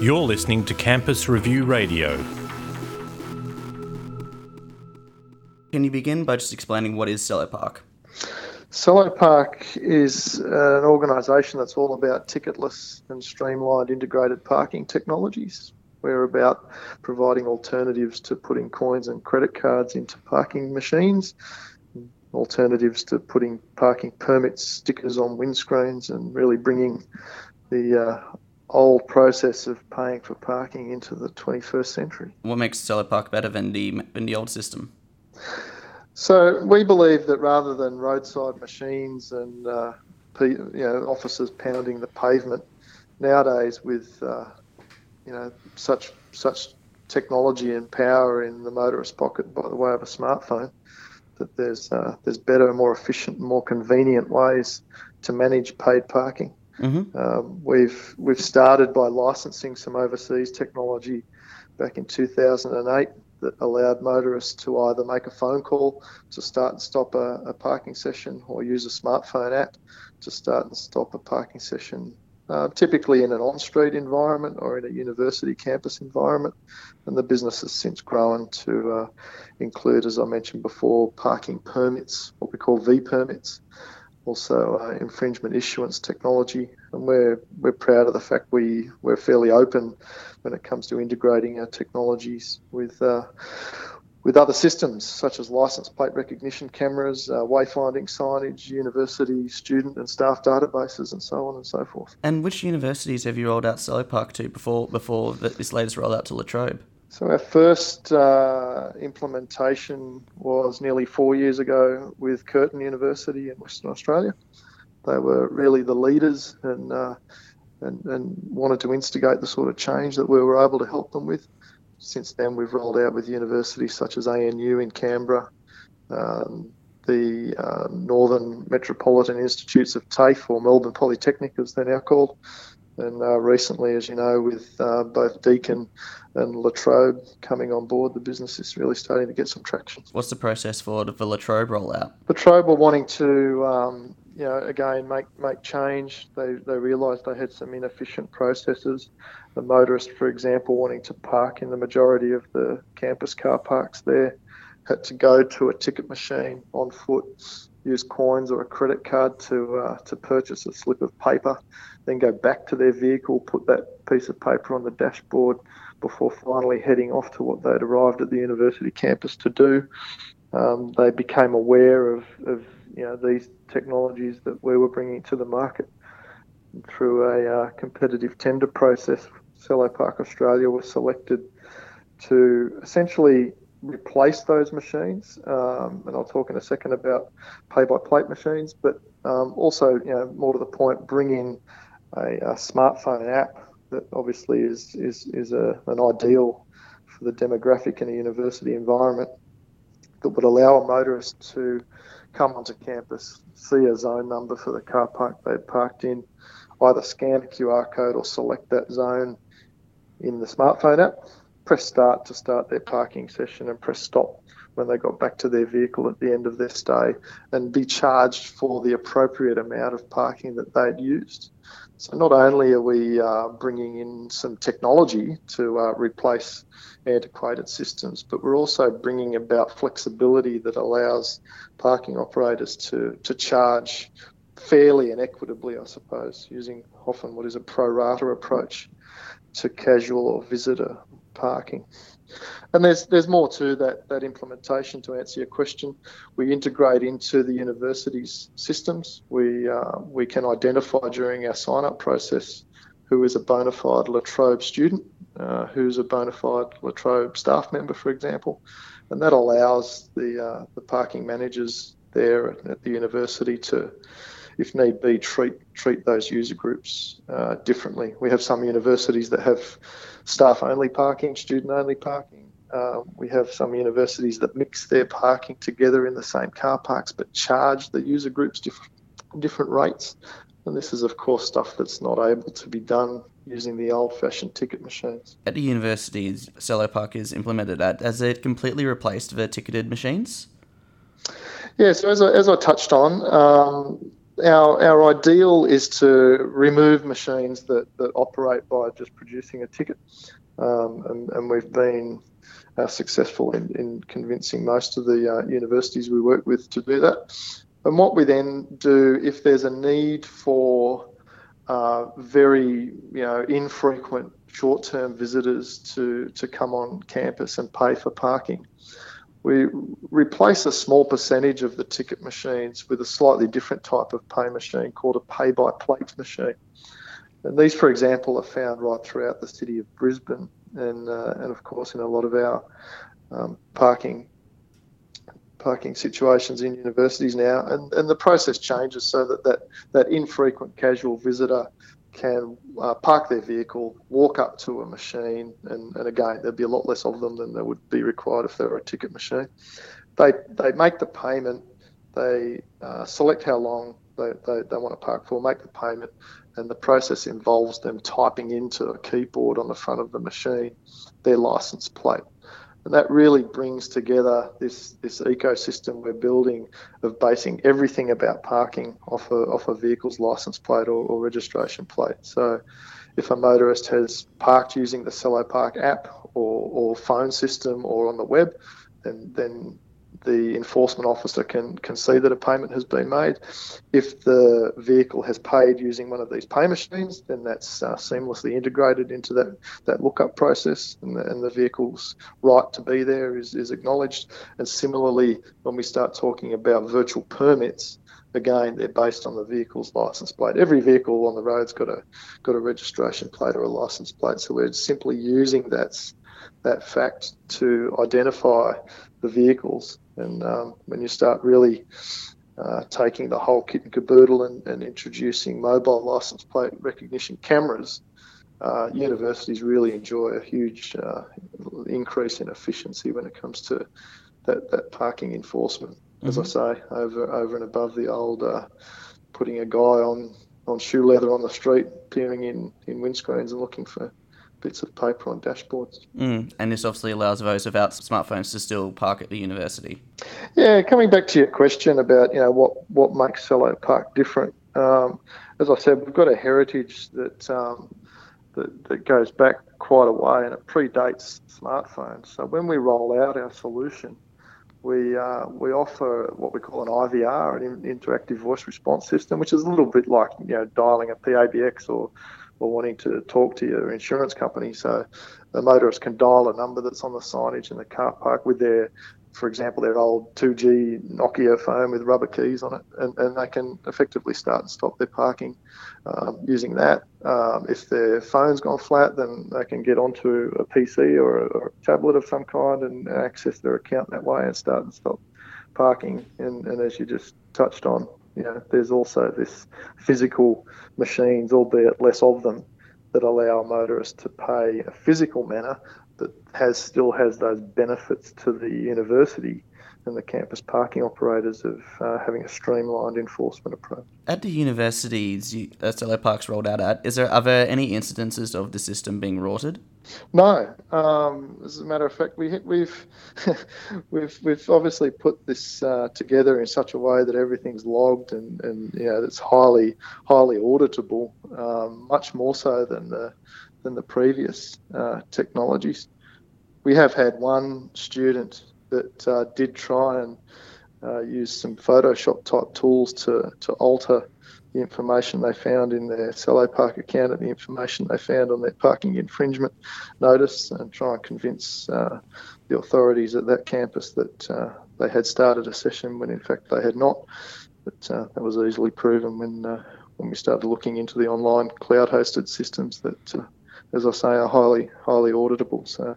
You're listening to Campus Review Radio. Can you begin by just explaining what is CellOPark? CellOPark is an organisation that's all about ticketless and streamlined integrated parking technologies. We're about providing alternatives to putting coins and credit cards into parking machines, alternatives to putting parking permits, stickers on windscreens, and really bringing the old process of paying for parking into the 21st century. What makes CellOPark better than the old system? So we believe that rather than roadside machines and officers pounding the pavement nowadays, with such technology and power in the motorist pocket by the way of a smartphone, that there's better, more efficient, more convenient ways to manage paid parking. Mm-hmm. We've started by licensing some overseas technology back in 2008 that allowed motorists to either make a phone call to start and stop a parking session, or use a smartphone app to start and stop a parking session, typically in an on-street environment or in a university campus environment. And the business has since grown to include, as I mentioned before, parking permits, what we call V-Permits. Also infringement issuance technology, and we're proud of the fact we're fairly open when it comes to integrating our technologies with other systems such as license plate recognition cameras, wayfinding signage, university student and staff databases, and so on and so forth. And which universities have you rolled out CellOPark to before this latest rollout to La Trobe? So our first implementation was nearly 4 years ago with Curtin University in Western Australia. They were really the leaders and wanted to instigate the sort of change that we were able to help them with. Since then, we've rolled out with universities such as ANU in Canberra, the Northern Metropolitan Institutes of TAFE, or Melbourne Polytechnic as they're now called, and recently, as you know, with both Deakin and La Trobe coming on board, the business is really starting to get some traction. What's the process for the La Trobe rollout? La Trobe are wanting to, again, make change. They realised they had some inefficient processes. The motorists, for example, wanting to park in the majority of the campus car parks there, had to go to a ticket machine on foot, use coins or a credit card to purchase a slip of paper, then go back to their vehicle, put that piece of paper on the dashboard before finally heading off to what they'd arrived at the university campus to do. They became aware of these technologies that we were bringing to the market. And through a competitive tender process, CellOPark Australia was selected to essentially replace those machines, and I'll talk in a second about pay-by-plate machines, but also, more to the point, bring in a smartphone app that obviously is an ideal for the demographic in a university environment, that would allow a motorist to come onto campus, see a zone number for the car park they parked in, either scan a QR code or select that zone in the smartphone app, press start to start their parking session, and press stop when they got back to their vehicle at the end of their stay, and be charged for the appropriate amount of parking that they'd used. So not only are we bringing in some technology to replace antiquated systems, but we're also bringing about flexibility that allows parking operators to charge fairly and equitably, I suppose, using often what is a pro rata approach to casual or visitor parking. And there's more to that implementation. To answer your question, we integrate into the university's systems. We can identify during our sign-up process who is a bona fide La Trobe student, who's a bona fide La Trobe staff member, for example, and that allows the parking managers there at the university to, if need be, treat those user groups differently. We have some universities that have staff-only parking, student-only parking. We have some universities that mix their parking together in the same car parks but charge the user groups different rates. And this is, of course, stuff that's not able to be done using the old-fashioned ticket machines. At the universities CellOPark is implemented at, has it completely replaced the ticketed machines? Yeah, so as I touched on, our ideal is to remove machines that operate by just producing a ticket, and we've been successful in convincing most of the universities we work with to do that. And what we then do, if there's a need for very infrequent short-term visitors to come on campus and pay for parking, we replace a small percentage of the ticket machines with a slightly different type of pay machine called a pay-by-plate machine. And these, for example, are found right throughout the city of Brisbane and of course, in a lot of our parking situations in universities now. And the process changes so that infrequent casual visitor can park their vehicle, walk up to a machine, and again, there'd be a lot less of them than there would be required if there were a ticket machine. They make the payment, they select how long they want to park for, make the payment, and the process involves them typing into a keyboard on the front of the machine their license plate. And that really brings together this ecosystem we're building of basing everything about parking off a vehicle's license plate or registration plate. So if a motorist has parked using the CellOPark app or phone system or on the web, then the enforcement officer can see that a payment has been made. If the vehicle has paid using one of these pay machines, then that's seamlessly integrated into that lookup process, and the vehicle's right to be there is acknowledged. And similarly, when we start talking about virtual permits, again, they're based on the vehicle's license plate. Every vehicle on the road's got a registration plate or a license plate, so we're simply using that fact to identify the vehicles. And when you start really taking the whole kit and caboodle and introducing mobile license plate recognition cameras, universities really enjoy a huge increase in efficiency when it comes to that parking enforcement. Mm-hmm. As I say, over and above the old putting a guy on shoe leather on the street, peering in windscreens and looking for bits of paper on dashboards. And this obviously allows those without smartphones to still park at the university. Yeah, coming back to your question about what makes CellOPark different. As I said, we've got a heritage that goes back quite a way, and it predates smartphones. So when we roll out our solution, we offer what we call an IVR, an interactive voice response system, which is a little bit like dialing a PABX or wanting to talk to your insurance company. So the motorist can dial a number that's on the signage in the car park with their, for example, their old 2G Nokia phone with rubber keys on it, and they can effectively start and stop their parking using that. If their phone's gone flat, then they can get onto a PC or a tablet of some kind and access their account that way and start and stop parking. And as you just touched on, there's also this physical machines, albeit less of them, that allow motorists to pay a physical manner that still has those benefits to the university and the campus parking operators of having a streamlined enforcement approach. At the universities CellOPark's rolled out at, are there any incidences of the system being rorted? No. As a matter of fact, we've obviously put this together in such a way that everything's logged and it's highly auditable, much more so than the previous technologies. We have had one student that did try and use some Photoshop type tools to alter the information they found in their CellOPark account and the information they found on their parking infringement notice, and try and convince the authorities at that campus that they had started a session when in fact they had not. But that was easily proven when we started looking into the online cloud-hosted systems that, as I say, are highly auditable. So,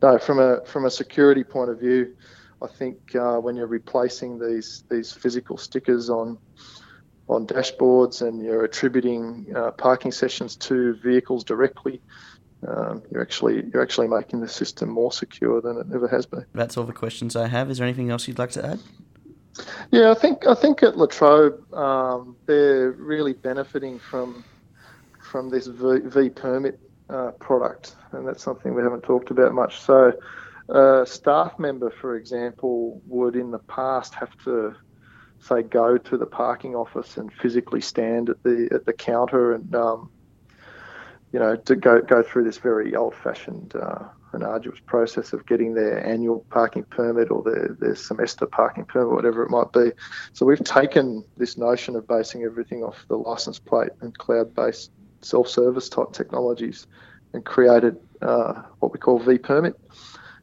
no, from a security point of view, I think when you're replacing these physical stickers on dashboards and you're attributing parking sessions to vehicles directly, you're actually making the system more secure than it ever has been. That's all the questions I have. Is there anything else you'd like to add? Yeah, I think at La Trobe, they're really benefiting from this V-Permit product, and that's something we haven't talked about much. So a staff member, for example, would in the past have to say, go to the parking office and physically stand at the counter and, to go through this very old-fashioned and arduous process of getting their annual parking permit or their semester parking permit, whatever it might be. So we've taken this notion of basing everything off the license plate and cloud-based self-service type technologies and created what we call V-Permit.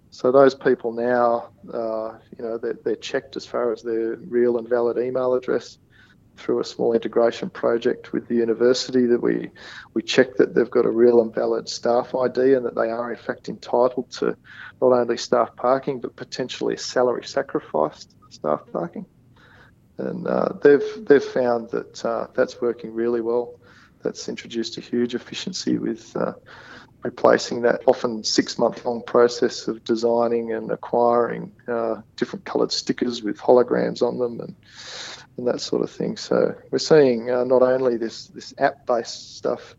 So those people now, they're checked as far as their real and valid email address through a small integration project with the university that we check that they've got a real and valid staff ID and that they are in fact entitled to not only staff parking but potentially salary sacrificed staff parking. And they've found that that's working really well. That's introduced a huge efficiency with replacing that often 6-month-long process of designing and acquiring different coloured stickers with holograms on them and that sort of thing. So we're seeing not only this app-based stuff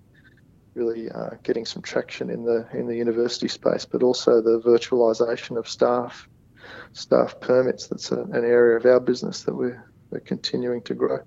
really getting some traction in the university space, but also the virtualisation of staff permits. That's an area of our business that we're continuing to grow.